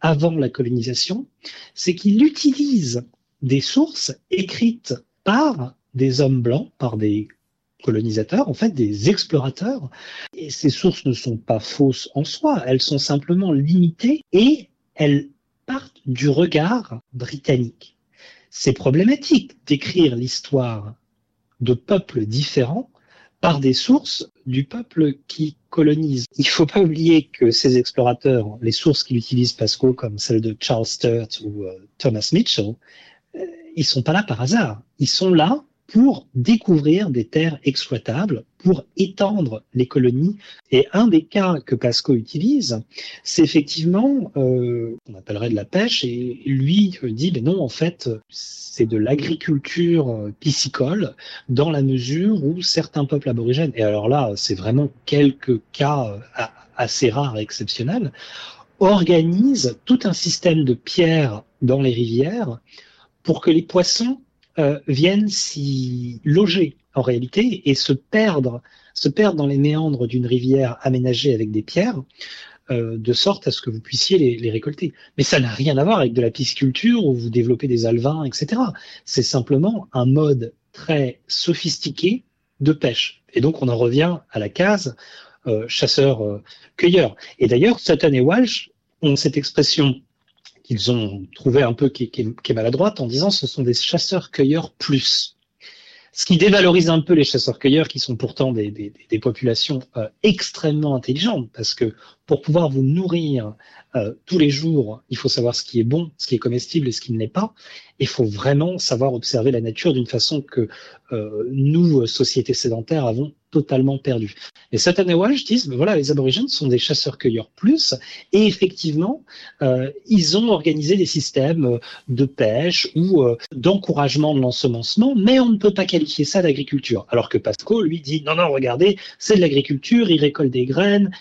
avant la colonisation, c'est qu'il utilise des sources écrites par des hommes blancs, par des colonisateurs, en fait des explorateurs. Et ces sources ne sont pas fausses en soi, elles sont simplement limitées et elles partent du regard britannique. C'est problématique d'écrire l'histoire de peuples différents par des sources du peuple qui colonise. Il ne faut pas oublier que ces explorateurs, les sources qu'ils utilisent, Pasco, comme celle de Charles III ou Thomas Mitchell, ils ne sont pas là par hasard. Ils sont là pour découvrir des terres exploitables, pour étendre les colonies. Et un des cas que Pasco utilise, c'est effectivement, on appellerait de la pêche, et lui dit, mais non, en fait, c'est de l'agriculture piscicole, dans la mesure où certains peuples aborigènes, et alors là, c'est vraiment quelques cas assez rares et exceptionnels, organisent tout un système de pierres dans les rivières pour que les poissons viennent s'y loger en réalité et se perdre dans les méandres d'une rivière aménagée avec des pierres, de sorte à ce que vous puissiez les récolter. Mais ça n'a rien à voir avec de la pisciculture où vous développez des alevins, etc. C'est simplement un mode très sophistiqué de pêche. Et donc on en revient à la case chasseur-cueilleur. Et d'ailleurs, Sutton et Walsh ont cette expression qu'ils ont trouvé un peu qui est maladroite en disant ce sont des chasseurs-cueilleurs plus. Ce qui dévalorise un peu les chasseurs-cueilleurs qui sont pourtant des populations extrêmement intelligentes parce que pour pouvoir vous nourrir tous les jours, il faut savoir ce qui est bon, ce qui est comestible et ce qui ne l'est pas. Il faut vraiment savoir observer la nature d'une façon que nous, sociétés sédentaires, avons totalement perdu. Et Sutton et Walsh disent, ben voilà, les aborigènes sont des chasseurs-cueilleurs plus, et effectivement, ils ont organisé des systèmes de pêche ou d'encouragement de l'ensemencement, mais on ne peut pas qualifier ça d'agriculture. Alors que Pasco, lui, dit, non, regardez, c'est de l'agriculture, ils récoltent des graines,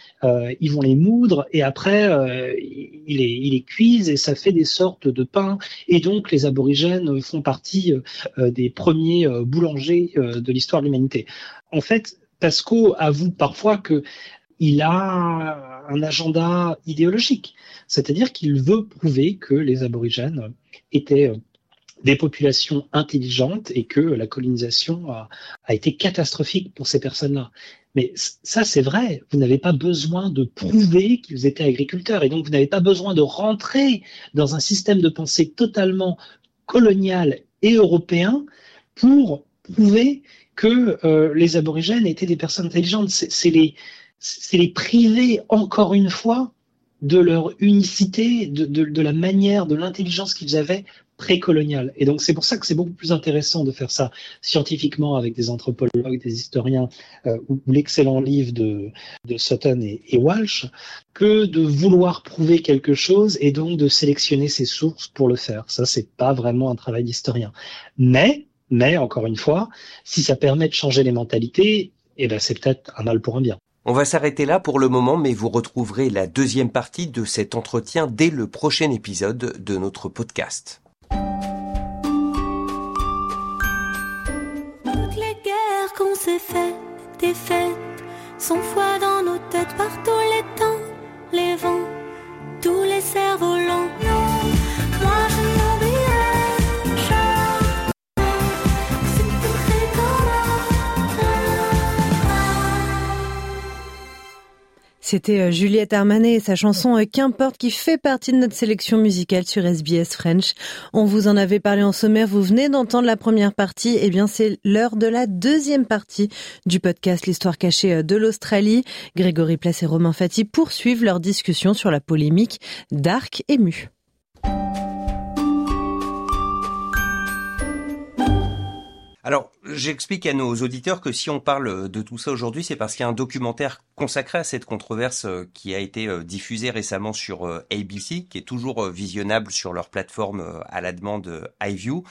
ils vont les moudre, et après, ils les cuisent, et ça fait des sortes de pains, et donc les aborigènes font partie des premiers boulangers de l'histoire de l'humanité. En fait, Pasco avoue parfois qu'il a un agenda idéologique, c'est-à-dire qu'il veut prouver que les aborigènes étaient des populations intelligentes et que la colonisation a été catastrophique pour ces personnes-là. Mais ça, c'est vrai, vous n'avez pas besoin de prouver qu'ils étaient agriculteurs et donc vous n'avez pas besoin de rentrer dans un système de pensée totalement colonial et européen pour prouver que les aborigènes étaient des personnes intelligentes. C'est les priver, encore une fois, de leur unicité, de la manière, de l'intelligence qu'ils avaient précoloniale. Et donc c'est pour ça que c'est beaucoup plus intéressant de faire ça scientifiquement avec des anthropologues, des historiens, ou l'excellent livre de Sutton et Walsh, que de vouloir prouver quelque chose et donc de sélectionner ses sources pour le faire. Ça, c'est pas vraiment un travail d'historien. Mais encore une fois, si ça permet de changer les mentalités, eh ben c'est peut-être un mal pour un bien. On va s'arrêter là pour le moment, mais vous retrouverez la deuxième partie de cet entretien dès le prochain épisode de notre podcast. Toutes les guerres qu'on s'est faites, des fêtes, sans foi dans nos têtes, par tous les temps, les vents, tous les cerfs-volants. Moi je C'était Juliette Armanet et sa chanson « Qu'importe » qui fait partie de notre sélection musicale sur SBS French. On vous en avait parlé en sommaire, vous venez d'entendre la première partie. Eh bien, c'est l'heure de la deuxième partie du podcast « L'histoire cachée de l'Australie ». Grégory Place et Romain Fati poursuivent leur discussion sur la polémique d'Arc et Mu. Alors, j'explique à nos auditeurs que si on parle de tout ça aujourd'hui, c'est parce qu'il y a un documentaire consacré à cette controverse qui a été diffusé récemment sur ABC, qui est toujours visionnable sur leur plateforme à la demande iView.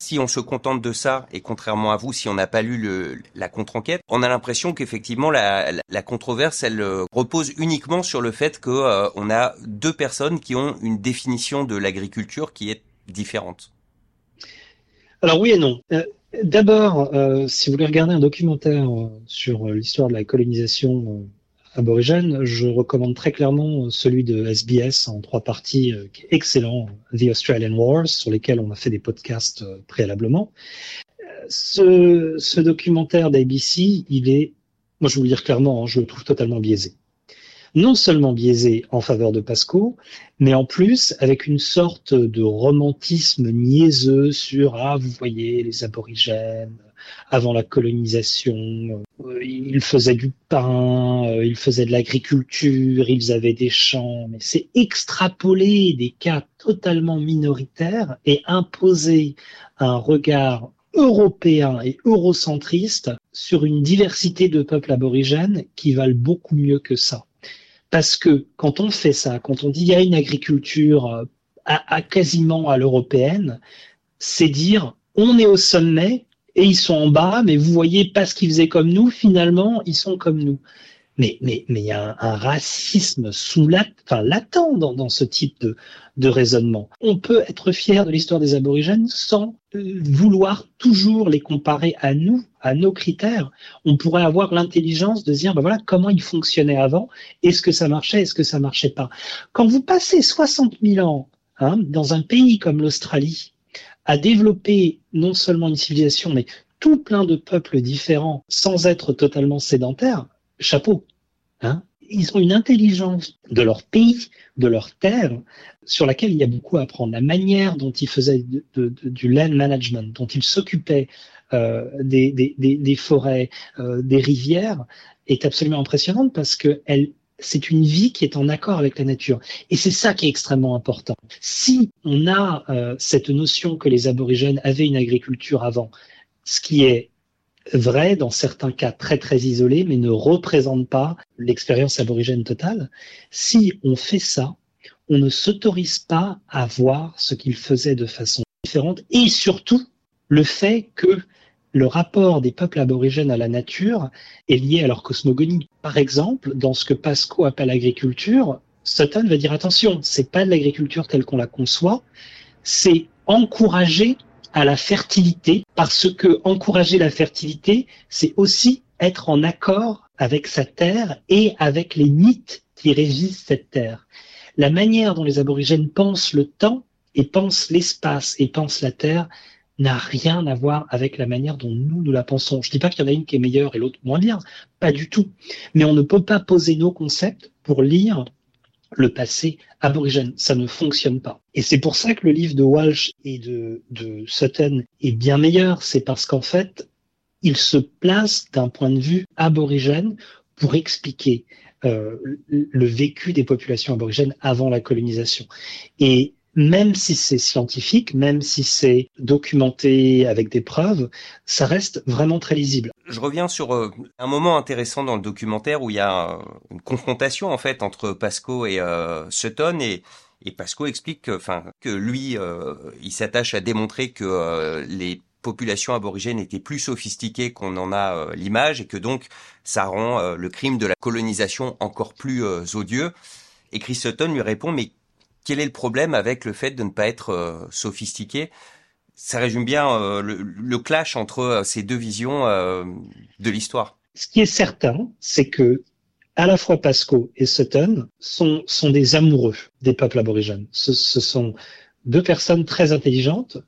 Si on se contente de ça, et contrairement à vous, si on n'a pas lu la contre-enquête, on a l'impression qu'effectivement la controverse, elle repose uniquement sur le fait que on a deux personnes qui ont une définition de l'agriculture qui est différente. Alors oui et non. D'abord, si vous voulez regarder un documentaire sur l'histoire de la colonisation aborigène, je recommande très clairement celui de SBS en trois parties, qui est excellent, The Australian Wars, sur lesquels on a fait des podcasts préalablement. ce documentaire d'ABC, il est, moi je vous le dire clairement, je le trouve totalement biaisé. Non seulement biaisé en faveur de Pasco, mais en plus avec une sorte de romantisme niaiseux sur « Ah, vous voyez, les aborigènes, avant la colonisation, ils faisaient du pain, ils faisaient de l'agriculture, ils avaient des champs. » Mais c'est extrapoler des cas totalement minoritaires et imposer un regard européen et eurocentriste sur une diversité de peuples aborigènes qui valent beaucoup mieux que ça. Parce que quand on fait ça, quand on dit il y a une agriculture à quasiment à l'européenne, c'est dire on est au sommet et ils sont en bas, mais vous voyez parce qu'ils faisaient comme nous, finalement ils sont comme nous. Mais il y a un racisme latent dans ce type de raisonnement. On peut être fier de l'histoire des aborigènes sans vouloir toujours les comparer à nous, à nos critères. On pourrait avoir l'intelligence de dire, ben voilà, comment ils fonctionnaient avant, est-ce que ça marchait, est-ce que ça marchait pas. Quand vous passez 60 000 ans dans un pays comme l'Australie à développer non seulement une civilisation, mais tout plein de peuples différents sans être totalement sédentaires, chapeau, Ils ont une intelligence de leur pays, de leur terre, sur laquelle il y a beaucoup à apprendre. La manière dont ils faisaient du land management, dont ils s'occupaient des forêts, des rivières, est absolument impressionnante parce que c'est une vie qui est en accord avec la nature. Et c'est ça qui est extrêmement important. Si on a cette notion que les aborigènes avaient une agriculture avant, ce qui est vrai dans certains cas très très isolés, mais ne représente pas l'expérience aborigène totale. Si on fait ça, on ne s'autorise pas à voir ce qu'ils faisaient de façon différente, et surtout le fait que le rapport des peuples aborigènes à la nature est lié à leur cosmogonie. Par exemple, dans ce que Pasco appelle agriculture, Sutton va dire attention, c'est pas de l'agriculture telle qu'on la conçoit, c'est encourager à la fertilité, parce que encourager la fertilité, c'est aussi être en accord avec sa terre et avec les mythes qui régissent cette terre. La manière dont les aborigènes pensent le temps et pensent l'espace et pensent la terre n'a rien à voir avec la manière dont nous la pensons. Je ne dis pas qu'il y en a une qui est meilleure et l'autre moins bien, pas du tout. Mais on ne peut pas poser nos concepts pour lire le passé aborigène, ça ne fonctionne pas. Et c'est pour ça que le livre de Walsh et de Sutton est bien meilleur, c'est parce qu'en fait, il se place d'un point de vue aborigène pour expliquer le vécu des populations aborigènes avant la colonisation. Et même si c'est scientifique, même si c'est documenté avec des preuves, ça reste vraiment très lisible. Je reviens sur un moment intéressant dans le documentaire où il y a une confrontation en fait entre Pasco et Sutton, et Pasco explique que lui, il s'attache à démontrer que les populations aborigènes étaient plus sophistiquées qu'on en a l'image, et que donc ça rend le crime de la colonisation encore plus odieux. Et Chris Sutton lui répond « Mais quel est le problème avec le fait de ne pas être sophistiqué ?» Ça résume bien le clash entre ces deux visions de l'histoire. Ce qui est certain, c'est que à la fois Pasco et Sutton sont des amoureux des peuples aborigènes. Ce sont deux personnes très intelligentes,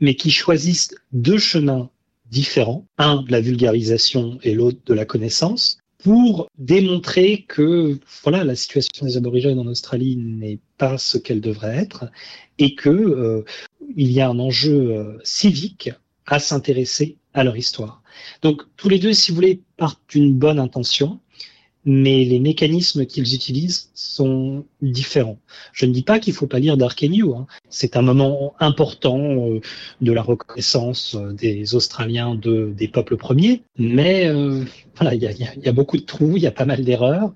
mais qui choisissent deux chemins différents, un de la vulgarisation et l'autre de la connaissance, pour démontrer que voilà, la situation des aborigènes en Australie n'est pas ce qu'elle devrait être, et que il y a un enjeu civique à s'intéresser à leur histoire. Donc tous les deux, si vous voulez, partent d'une bonne intention, mais les mécanismes qu'ils utilisent sont différents. Je ne dis pas qu'il ne faut pas lire Dark and New, C'est un moment important de la reconnaissance des Australiens des peuples premiers, mais voilà, il y a beaucoup de trous, il y a pas mal d'erreurs,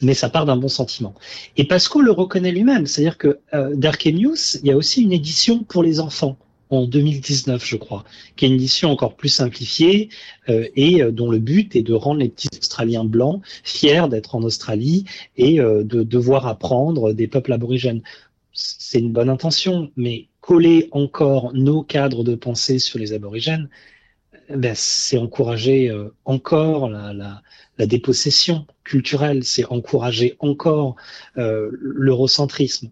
mais ça part d'un bon sentiment. Et Pasco le reconnaît lui-même, c'est-à-dire que Dark and New, il y a aussi une édition pour les enfants, en 2019, je crois, qui est une édition encore plus simplifiée et dont le but est de rendre les petits Australiens blancs fiers d'être en Australie et de devoir apprendre des peuples aborigènes. C'est une bonne intention, mais coller encore nos cadres de pensée sur les aborigènes, c'est encourager encore la dépossession culturelle, c'est encourager encore l'eurocentrisme.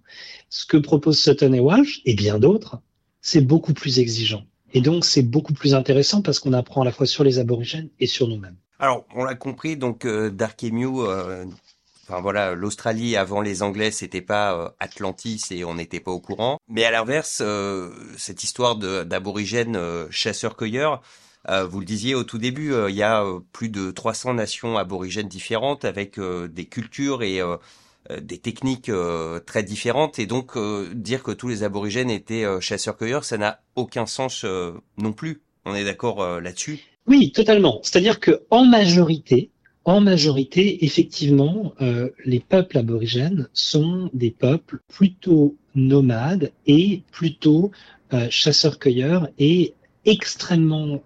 Ce que proposent Sutton et Walsh, et bien d'autres, c'est beaucoup plus exigeant. Et donc, c'est beaucoup plus intéressant parce qu'on apprend à la fois sur les aborigènes et sur nous-mêmes. Alors, on l'a compris, donc Darkemu, enfin voilà, l'Australie avant les Anglais, c'était pas Atlantis et on n'était pas au courant. Mais à l'inverse, cette histoire d'aborigènes chasseurs-cueilleurs, vous le disiez au tout début, il y a plus de 300 nations aborigènes différentes avec des cultures et des techniques très différentes. Et donc, dire que tous les aborigènes étaient chasseurs-cueilleurs, ça n'a aucun sens non plus. On est d'accord là-dessus? Oui, totalement. C'est-à-dire que en majorité, effectivement, les peuples aborigènes sont des peuples plutôt nomades et plutôt chasseurs-cueilleurs et extrêmement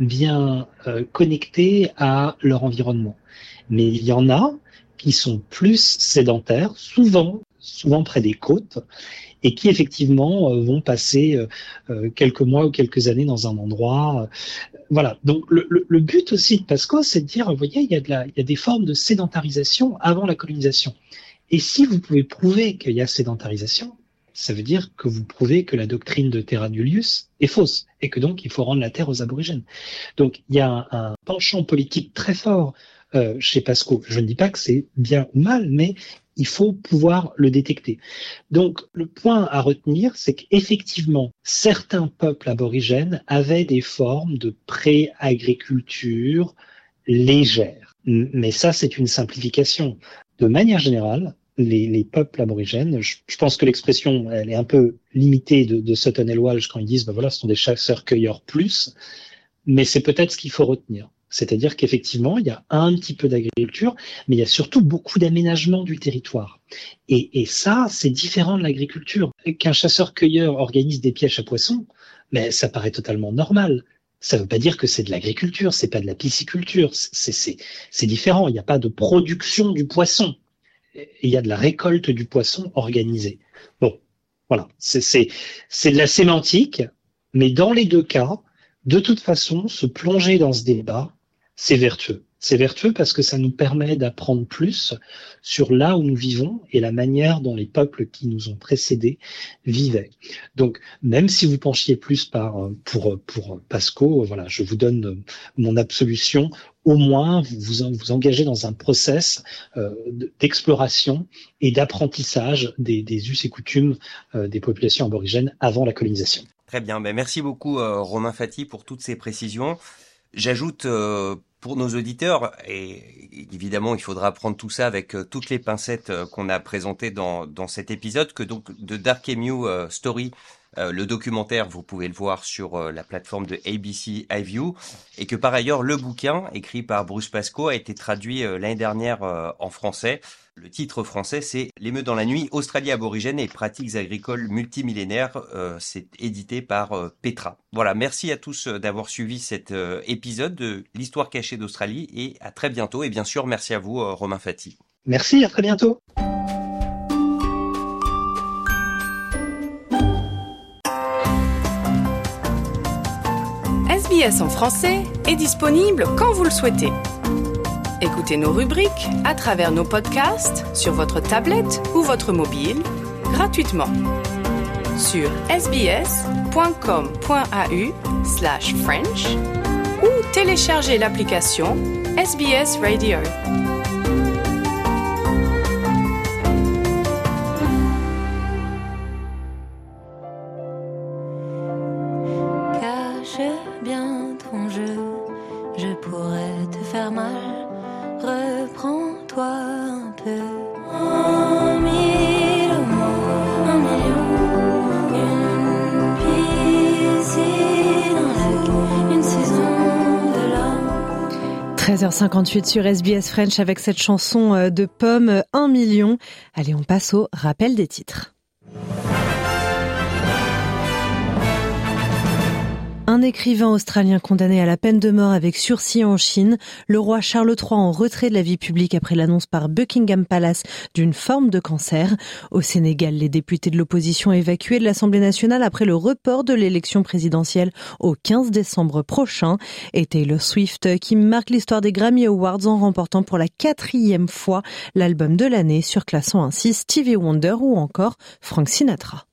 bien connectés à leur environnement. Mais il y en a qui sont plus sédentaires, souvent près des côtes, et qui effectivement vont passer quelques mois ou quelques années dans un endroit. Voilà. Donc le but aussi de Pascoe, c'est de dire, vous voyez, il y a des formes de sédentarisation avant la colonisation. Et si vous pouvez prouver qu'il y a sédentarisation, ça veut dire que vous prouvez que la doctrine de terra nullius est fausse et que donc il faut rendre la terre aux aborigènes. Donc il y a un penchant politique très fort chez Pascoe. Je ne dis pas que c'est bien ou mal, mais il faut pouvoir le détecter. Donc le point à retenir, c'est qu'effectivement, certains peuples aborigènes avaient des formes de pré-agriculture légère. Mais ça, c'est une simplification. De manière générale, les peuples aborigènes, je pense que l'expression elle est un peu limitée de Sutton et Walsh quand ils disent ben voilà, ce sont des chasseurs-cueilleurs plus, mais c'est peut-être ce qu'il faut retenir. C'est-à-dire qu'effectivement, il y a un petit peu d'agriculture, mais il y a surtout beaucoup d'aménagement du territoire. Et ça, c'est différent de l'agriculture. Qu'un chasseur-cueilleur organise des pièges à poissons, mais ça paraît totalement normal. Ça ne veut pas dire que c'est de l'agriculture, c'est pas de la pisciculture, c'est différent. Il n'y a pas de production du poisson. Il y a de la récolte du poisson organisée. Bon, voilà, c'est de la sémantique, mais dans les deux cas, de toute façon, se plonger dans ce débat, c'est vertueux. C'est vertueux parce que ça nous permet d'apprendre plus sur là où nous vivons et la manière dont les peuples qui nous ont précédés vivaient. Donc, même si vous penchiez plus pour Pascoe, voilà, je vous donne mon absolution. Au moins, vous engagez dans un process d'exploration et d'apprentissage des us et coutumes des populations aborigènes avant la colonisation. Très bien. Ben merci beaucoup, Romain Fati, pour toutes ces précisions. J'ajoute pour nos auditeurs, et évidemment il faudra prendre tout ça avec toutes les pincettes qu'on a présentées dans cet épisode, que donc de Darkemu Story, le documentaire, vous pouvez le voir sur la plateforme de ABC iView, et que par ailleurs le bouquin écrit par Bruce Pascoe a été traduit l'année dernière en français. Le titre français, c'est « Les meutes dans la nuit, Australie aborigène et pratiques agricoles multimillénaires ». C'est édité par Petra. Voilà, merci à tous d'avoir suivi cet épisode de l'Histoire cachée d'Australie et à très bientôt. Et bien sûr, merci à vous, Romain Fati. Merci, à très bientôt. SBS en français est disponible quand vous le souhaitez. Écoutez nos rubriques à travers nos podcasts sur votre tablette ou votre mobile gratuitement sur sbs.com.au/French ou téléchargez l'application SBS Radio. Sur SBS French avec cette chanson de Pomme 1 million. Allez, on passe au rappel des titres. Un écrivain australien condamné à la peine de mort avec sursis en Chine. Le roi Charles III en retrait de la vie publique après l'annonce par Buckingham Palace d'une forme de cancer. Au Sénégal, les députés de l'opposition évacués de l'Assemblée nationale après le report de l'élection présidentielle au 15 décembre prochain. Et Taylor Swift qui marque l'histoire des Grammy Awards en remportant pour la 4e fois l'album de l'année, surclassant ainsi Stevie Wonder ou encore Frank Sinatra.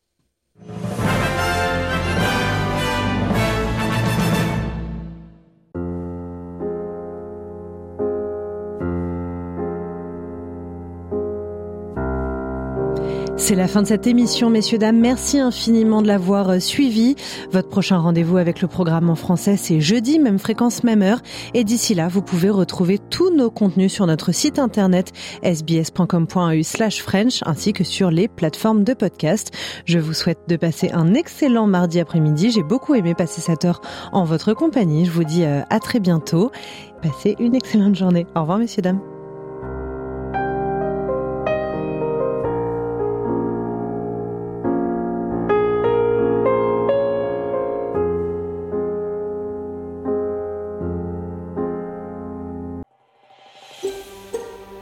C'est la fin de cette émission, messieurs, dames. Merci infiniment de l'avoir suivi. Votre prochain rendez-vous avec le programme en français, c'est jeudi, même fréquence, même heure. Et d'ici là, vous pouvez retrouver tous nos contenus sur notre site internet sbs.com.au/French ainsi que sur les plateformes de podcast. Je vous souhaite de passer un excellent mardi après-midi. J'ai beaucoup aimé passer cette heure en votre compagnie. Je vous dis à très bientôt. Passez une excellente journée. Au revoir, messieurs, dames.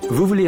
Vous voulez